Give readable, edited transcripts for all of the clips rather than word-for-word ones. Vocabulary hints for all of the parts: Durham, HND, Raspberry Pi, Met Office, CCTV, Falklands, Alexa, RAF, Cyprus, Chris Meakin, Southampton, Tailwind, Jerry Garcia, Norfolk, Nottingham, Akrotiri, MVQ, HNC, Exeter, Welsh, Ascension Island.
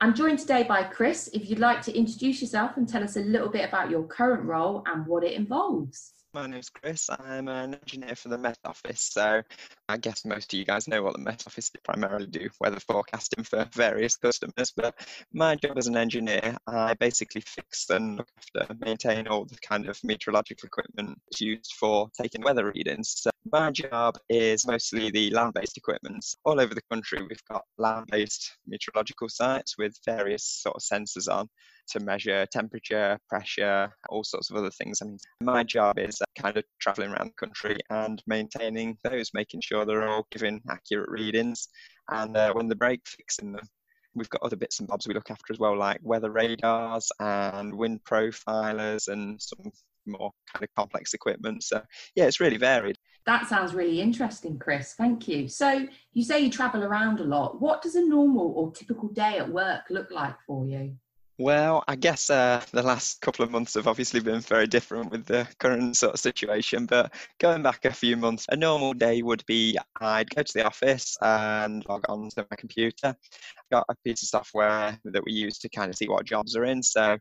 I'm joined today by Chris. If you'd like to introduce yourself and tell us a little bit about your current role and what it involves. My name's Chris. I'm an engineer for the Met Office, so I guess most of you guys know what the Met Office primarily do, weather forecasting for various customers, but my job as an engineer, I basically fix and look after, maintain all the kind of meteorological equipment that's used for taking weather readings. So my job is mostly the land-based equipment. All over the country, we've got land-based meteorological sites with various sort of sensors on to measure temperature, pressure, all sorts of other things. I mean, my job is kind of traveling around the country and maintaining those, making sure they're all giving accurate readings, and when they break, fixing them. We've got other bits and bobs we look after as well, like weather radars and wind profilers and some more kind of complex equipment. So yeah, it's really varied. That sounds really interesting, Chris. Thank you. So you say you travel around a lot. What does a normal or typical day at work look like for you? Well, I guess the last couple of months have obviously been very different with the current sort of situation, but going back a few months, a normal day would be I'd go to the office and log on to my computer. I've got a piece of software that we use to kind of see what jobs are in, so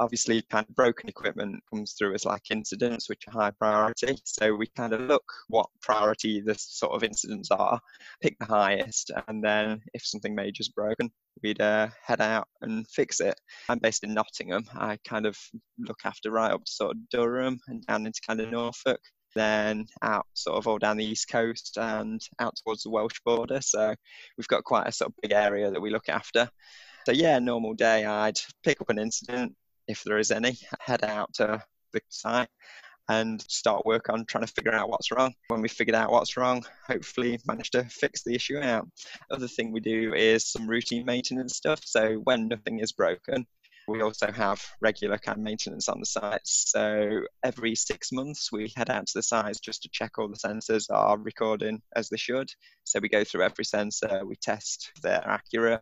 obviously kind of broken equipment comes through as like incidents, which are high priority. So we kind of look what priority the sort of incidents are, pick the highest, and then if something major's broken, we'd head out and fix it. I'm based in Nottingham. I kind of look after right up to sort of Durham and down into kind of Norfolk, then out sort of all down the east coast and out towards the Welsh border. So we've got quite a sort of big area that we look after. So yeah, normal day, I'd pick up an incident, if there is any, head out to the site and start work on trying to figure out what's wrong. When we figured out what's wrong, hopefully manage to fix the issue out. Other thing we do is some routine maintenance stuff. So when nothing is broken, we also have regular kind of maintenance on the sites. So every 6 months we head out to the sites just to check all the sensors are recording as they should. So we go through every sensor, we test if they're accurate.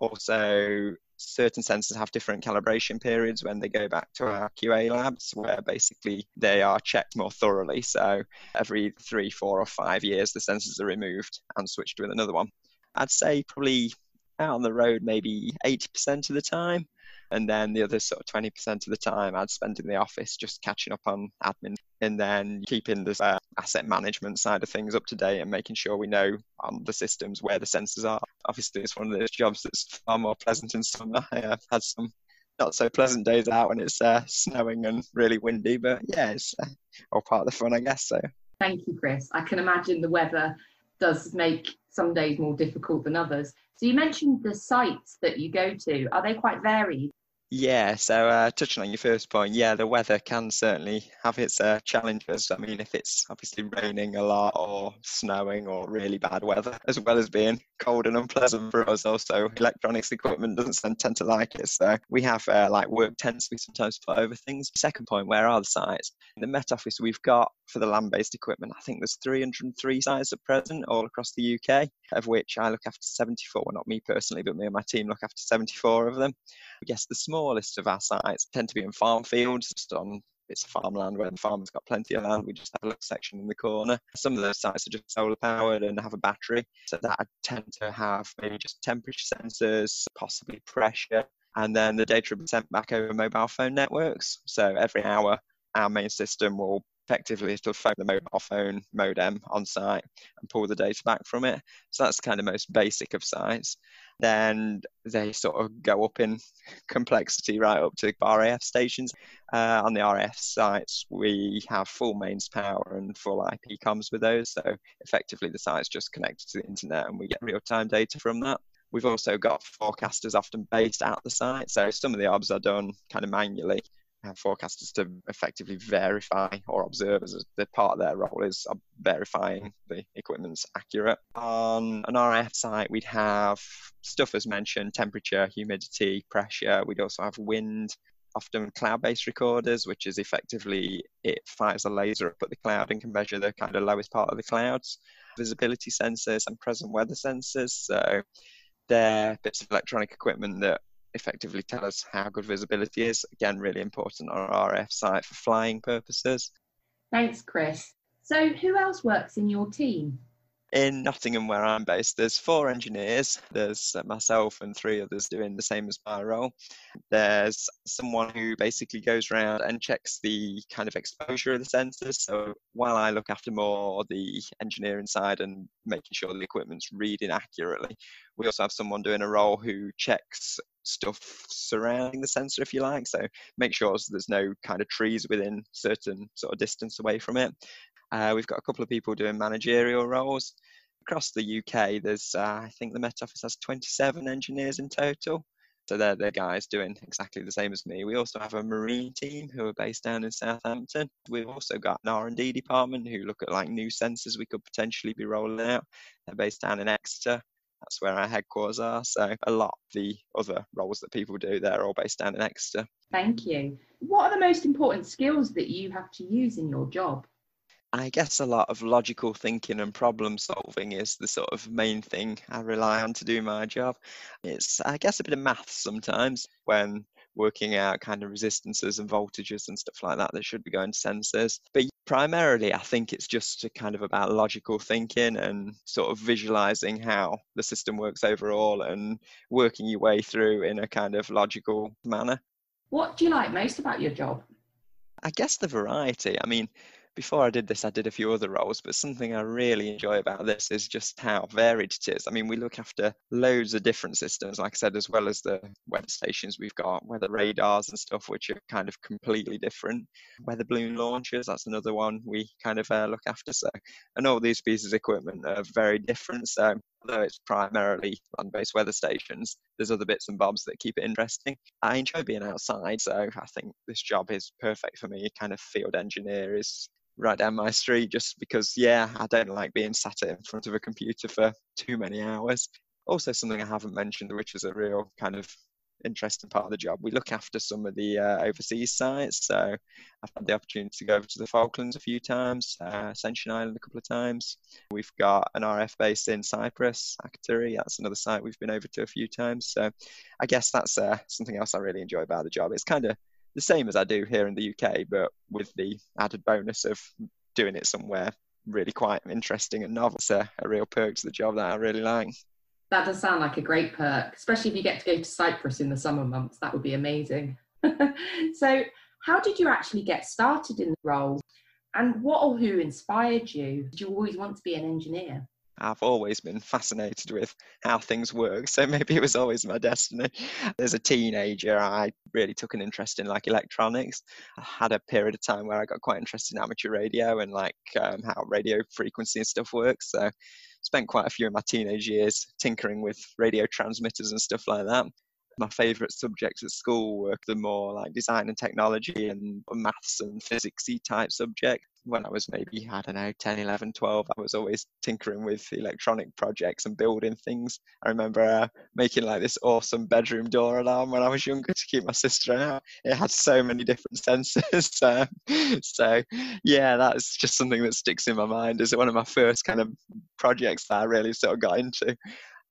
Also, certain sensors have different calibration periods when they go back to our QA labs, where basically they are checked more thoroughly. So every 3, 4 or 5 years, the sensors are removed and switched with another one. I'd say probably out on the road, maybe 80% of the time. And then the other sort of 20% of the time I'd spend in the office just catching up on admin and then keeping the asset management side of things up to date and making sure we know on the systems where the sensors are. Obviously, it's one of those jobs that's far more pleasant in summer. I've had some not so pleasant days out when it's snowing and really windy, but yeah, it's all part of the fun, I guess. So thank you, Chris. I can imagine the weather does make some days more difficult than others. So you mentioned the sites that you go to. Are they quite varied? Yeah, so touching on your first point, yeah, the weather can certainly have its challenges. I mean, if it's obviously raining a lot or snowing or really bad weather, as well as being cold and unpleasant for us, also electronics equipment doesn't tend to like it. So we have like work tents we sometimes put over things. Second point, where are the sites? In the Met Office, we've got for the land-based equipment, I think there's 303 sites at present all across the UK, of which I look after 74. Well, not me personally, but me and my team look after 74 of them. I guess the smallest of our sites tend to be in farm fields, just on bits of farmland where the farmer's got plenty of land. We just have a little section in the corner. Some of those sites are just solar powered and have a battery, so that I tend to have maybe just temperature sensors, possibly pressure, and then the data will be sent back over mobile phone networks. So every hour our main system will effectively, it'll phone the mobile phone modem on site and pull the data back from it. So that's kind of most basic of sites. Then they sort of go up in complexity right up to RAF stations. On the RAF sites, we have full mains power and full IP comms with those. So effectively, the site's just connected to the internet and we get real-time data from that. We've also got forecasters often based at the site. So some of the obs are done kind of manually. Forecasters to effectively verify, or observers, the part of their role is verifying the equipment's accurate. On an RAF site, we'd have stuff as mentioned, temperature, humidity, pressure. We'd also have wind, often cloud-based recorders, which is effectively, it fires a laser up at the cloud and can measure the kind of lowest part of the clouds, visibility sensors and present weather sensors. So they're bits of electronic equipment that effectively tell us how good visibility is. Again, really important on our RF site for flying purposes. Thanks, Chris. So who else works in your team? in Nottingham, where I'm based, there's 4 engineers. There's myself and 3 others doing the same as my role. There's someone who basically goes around and checks the kind of exposure of the sensors. So while I look after more the engineering side and making sure the equipment's reading accurately, we also have someone doing a role who checks stuff surrounding the sensor, if you like. So make sure there's no kind of trees within certain sort of distance away from it. We've got a couple of people doing managerial roles. Across the UK, there's, I think the Met Office has 27 engineers in total. So they're the guys doing exactly the same as me. We also have a marine team who are based down in Southampton. We've also got an R&D department who look at like new sensors we could potentially be rolling out. They're based down in Exeter. That's where our headquarters are. So a lot of the other roles that people do, they're all based down in Exeter. Thank you. What are the most important skills that you have to use in your job? I guess a lot of logical thinking and problem solving is the sort of main thing I rely on to do my job. It's, I guess, a bit of maths sometimes when working out kind of resistances and voltages and stuff like that that should be going to sensors. But primarily, I think it's just kind of about logical thinking and sort of visualizing how the system works overall and working your way through in a kind of logical manner. What do you like most about your job? I guess the variety. I mean, before I did this, I did a few other roles, but something I really enjoy about this is just how varied it is. I mean, we look after loads of different systems, like I said, as well as the weather stations we've got, weather radars and stuff, which are kind of completely different. Weather balloon launchers, that's another one we kind of look after. So, and all these pieces of equipment are very different. So although it's primarily land-based weather stations, there's other bits and bobs that keep it interesting. I enjoy being outside, so I think this job is perfect for me. Kind of field engineer is right down my street, just because, yeah, I don't like being sat in front of a computer for too many hours. Also, something I haven't mentioned, which is a real kind of interesting part of the job, we look after some of the overseas sites. So I've had the opportunity to go over to the Falklands a few times, Ascension Island a couple of times. We've got an RAF base in Cyprus, Akrotiri, that's another site we've been over to a few times. So I guess that's something else I really enjoy about the job. It's kind of the same as I do here in the UK, but with the added bonus of doing it somewhere really quite interesting and novel. It's a real perk to the job that I really like. That does sound like a great perk, especially if you get to go to Cyprus in the summer months. That would be amazing. So how did you actually get started in the role, and what or who inspired you? Did you always want to be an engineer? I've always been fascinated with how things work, so maybe it was always my destiny. As a teenager, I really took an interest in like electronics. I had a period of time where I got quite interested in amateur radio and like how radio frequency and stuff works. So spent quite a few of my teenage years tinkering with radio transmitters and stuff like that. My favourite subjects at school were the more like design and technology and maths and physics-y type subjects. When I was maybe, I don't know, 10, 11, 12, I was always tinkering with electronic projects and building things. I remember making like this awesome bedroom door alarm when I was younger to keep my sister out. It had so many different sensors. So yeah, that's just something that sticks in my mind as one of my first kind of projects that I really sort of got into.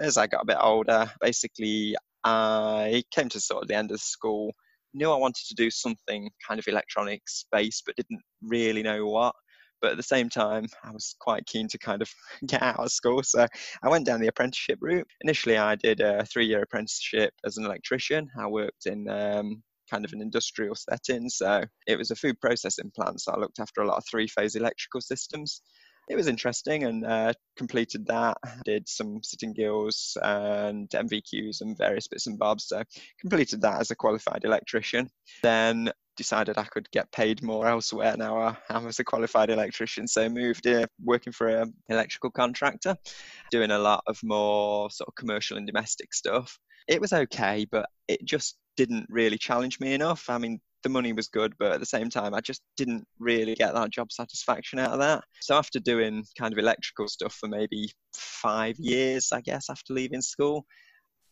As I got a bit older, basically I came to sort of the end of school, knew I wanted to do something kind of electronics based, but didn't really know what. But at the same time, I was quite keen to kind of get out of school. So I went down the apprenticeship route. Initially, I did a 3-year apprenticeship as an electrician. I worked in kind of an industrial setting. So it was a food processing plant. So I looked after a lot of 3-phase electrical systems. It was interesting, and completed that, did some sitting gills and MVQs and various bits and bobs. So completed that as a qualified electrician. Then decided I could get paid more elsewhere now I was a qualified electrician. So moved in working for an electrical contractor, doing a lot of more sort of commercial and domestic stuff. It was okay, but it just didn't really challenge me enough. I mean, the money was good, but at the same time, I just didn't really get that job satisfaction out of that. So after doing kind of electrical stuff for maybe 5 years, I guess, after leaving school,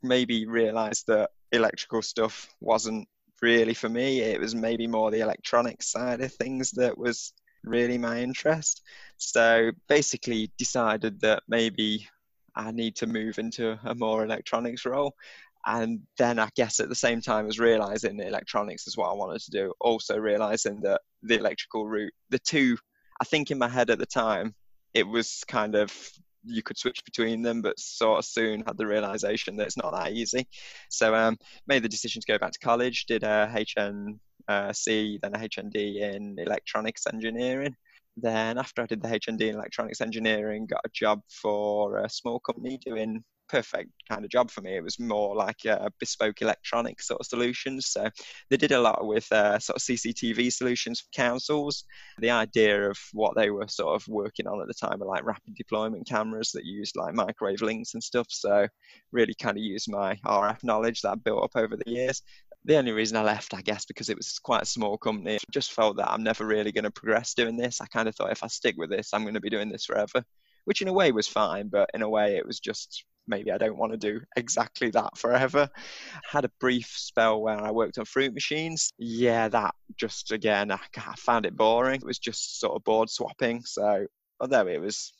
maybe realised that electrical stuff wasn't really for me. It was maybe more the electronic side of things that was really my interest. So basically decided that maybe I need to move into a more electronics role. And then I guess at the same time I was realising that electronics is what I wanted to do. Also realising that the electrical route, the two, I think in my head at the time, it was kind of you could switch between them, but sort of soon had the realization that it's not that easy. So made the decision to go back to college, did a HNC, then a HND in electronics engineering. Then after I did the HND in electronics engineering, got a job for a small company doing perfect kind of job for me. It was more like a bespoke electronic sort of solutions. So they did a lot with sort of CCTV solutions for councils. The idea of what they were sort of working on at the time were like rapid deployment cameras that used like microwave links and stuff. So really kind of used my RF knowledge that I built up over the years. The only reason I left, I guess, because it was quite a small company. I just felt that I'm never really going to progress doing this. I kind of thought if I stick with this, I'm going to be doing this forever, which in a way was fine, but in a way it was just, maybe I don't want to do exactly that forever. I had a brief spell where I worked on fruit machines. Yeah, that just, again, I found it boring. It was just sort of board swapping. So although it was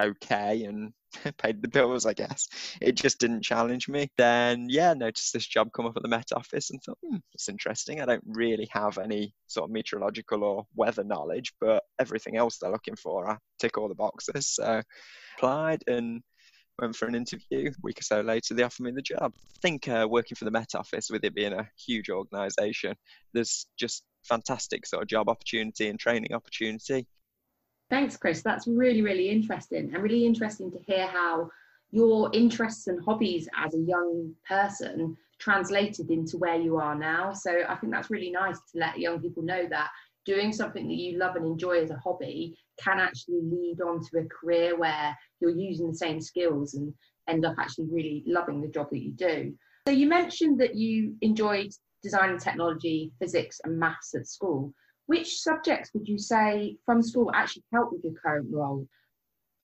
okay and paid the bills, I guess, it just didn't challenge me. Then, yeah, noticed this job come up at the Met Office and thought, it's interesting. I don't really have any sort of meteorological or weather knowledge, but everything else they're looking for, I tick all the boxes. So applied and went for an interview. A week or so later, they offered me the job. I think working for the Met Office, with it being a huge organisation, there's just fantastic sort of job opportunity and training opportunity. Thanks, Chris. That's really, really interesting, and really interesting to hear how your interests and hobbies as a young person translated into where you are now. So I think that's really nice to let young people know that doing something that you love and enjoy as a hobby can actually lead on to a career where you're using the same skills and end up actually really loving the job that you do. So you mentioned that you enjoyed design and technology, physics and maths at school. Which subjects would you say from school actually help with your current role?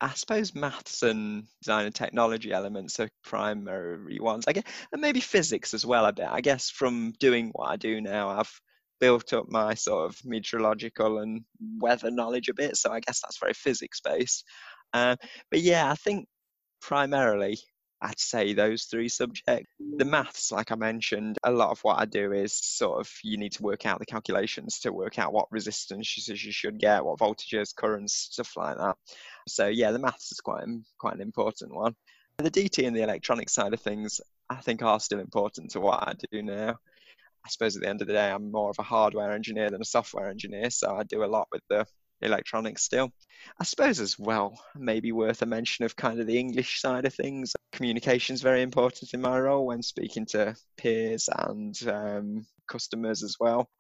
I suppose maths and design and technology elements are primary ones, I guess, and maybe physics as well a bit. I guess from doing what I do now, I've built up my sort of meteorological and weather knowledge a bit, so I guess that's very physics based. But yeah, I think primarily I'd say those three subjects. The maths, like I mentioned, a lot of what I do is sort of you need to work out the calculations to work out what resistances you should get, what voltages, currents, stuff like that. So yeah, the maths is quite an important one. The DT and the electronic side of things I think are still important to what I do now. I suppose at the end of the day, I'm more of a hardware engineer than a software engineer, so I do a lot with the electronics still. I suppose as well, maybe worth a mention of kind of the English side of things. Communication is very important in my role when speaking to peers and customers as well.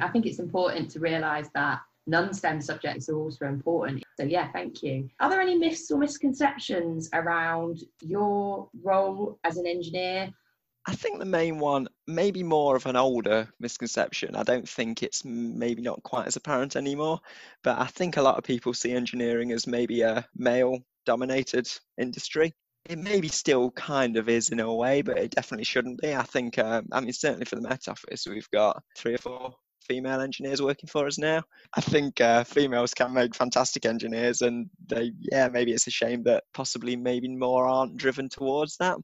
I think it's important to realise that non-STEM subjects are also important. So yeah, thank you. Are there any myths or misconceptions around your role as an engineer? I think the main one, maybe more of an older misconception, I don't think it's maybe not quite as apparent anymore, but I think a lot of people see engineering as maybe a male-dominated industry. It maybe still kind of is in a way, but it definitely shouldn't be. I think, I mean, certainly for the Met Office, we've got 3 or 4 female engineers working for us now. I think females can make fantastic engineers, and they, yeah, maybe it's a shame that possibly maybe more aren't driven towards that.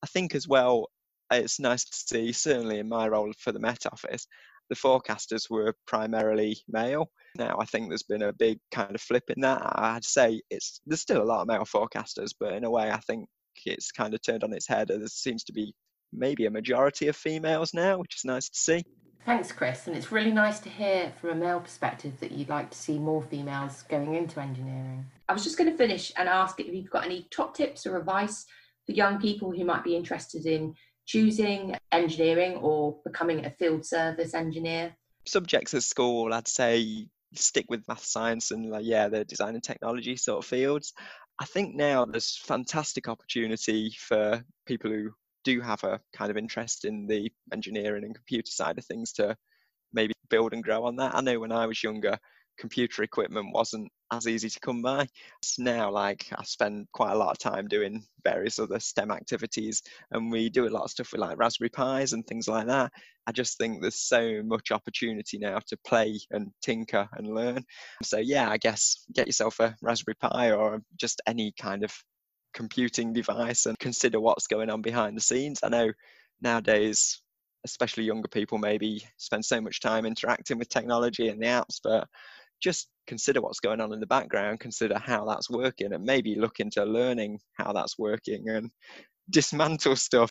I think as well, it's nice to see, certainly in my role for the Met Office, the forecasters were primarily male. Now, I think there's been a big kind of flip in that. I'd say there's still a lot of male forecasters, but in a way, I think it's kind of turned on its head. There seems to be maybe a majority of females now, which is nice to see. Thanks, Chris. And it's really nice to hear from a male perspective that you'd like to see more females going into engineering. I was just going to finish and ask if you've got any top tips or advice for young people who might be interested in choosing engineering or becoming a field service engineer? Subjects at school, I'd say stick with math, science and the design and technology sort of fields. I think now there's fantastic opportunity for people who do have a kind of interest in the engineering and computer side of things to maybe build and grow on that. I know when I was younger, computer equipment wasn't as easy to come by. It's now like I spend quite a lot of time doing various other STEM activities, and we do a lot of stuff with like Raspberry Pis and things like that. I just think there's so much opportunity now to play and tinker and learn. So yeah, I guess get yourself a Raspberry Pi or just any kind of computing device and consider what's going on behind the scenes. I know nowadays, especially younger people maybe spend so much time interacting with technology and the apps, but just consider what's going on in the background, consider how that's working, and maybe look into learning how that's working and dismantle stuff.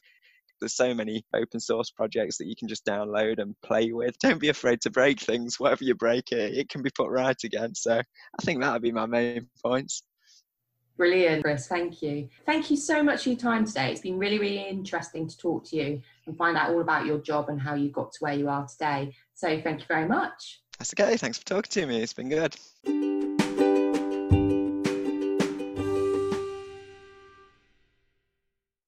There's so many open source projects that you can just download and play with. Don't be afraid to break things. Whatever you break, it can be put right again. So I think that would be my main points. Brilliant, Chris. Thank you. Thank you so much for your time today. It's been really, really interesting to talk to you and find out all about your job and how you got to where you are today. So thank you very much. That's okay. Thanks for talking to me. It's been good.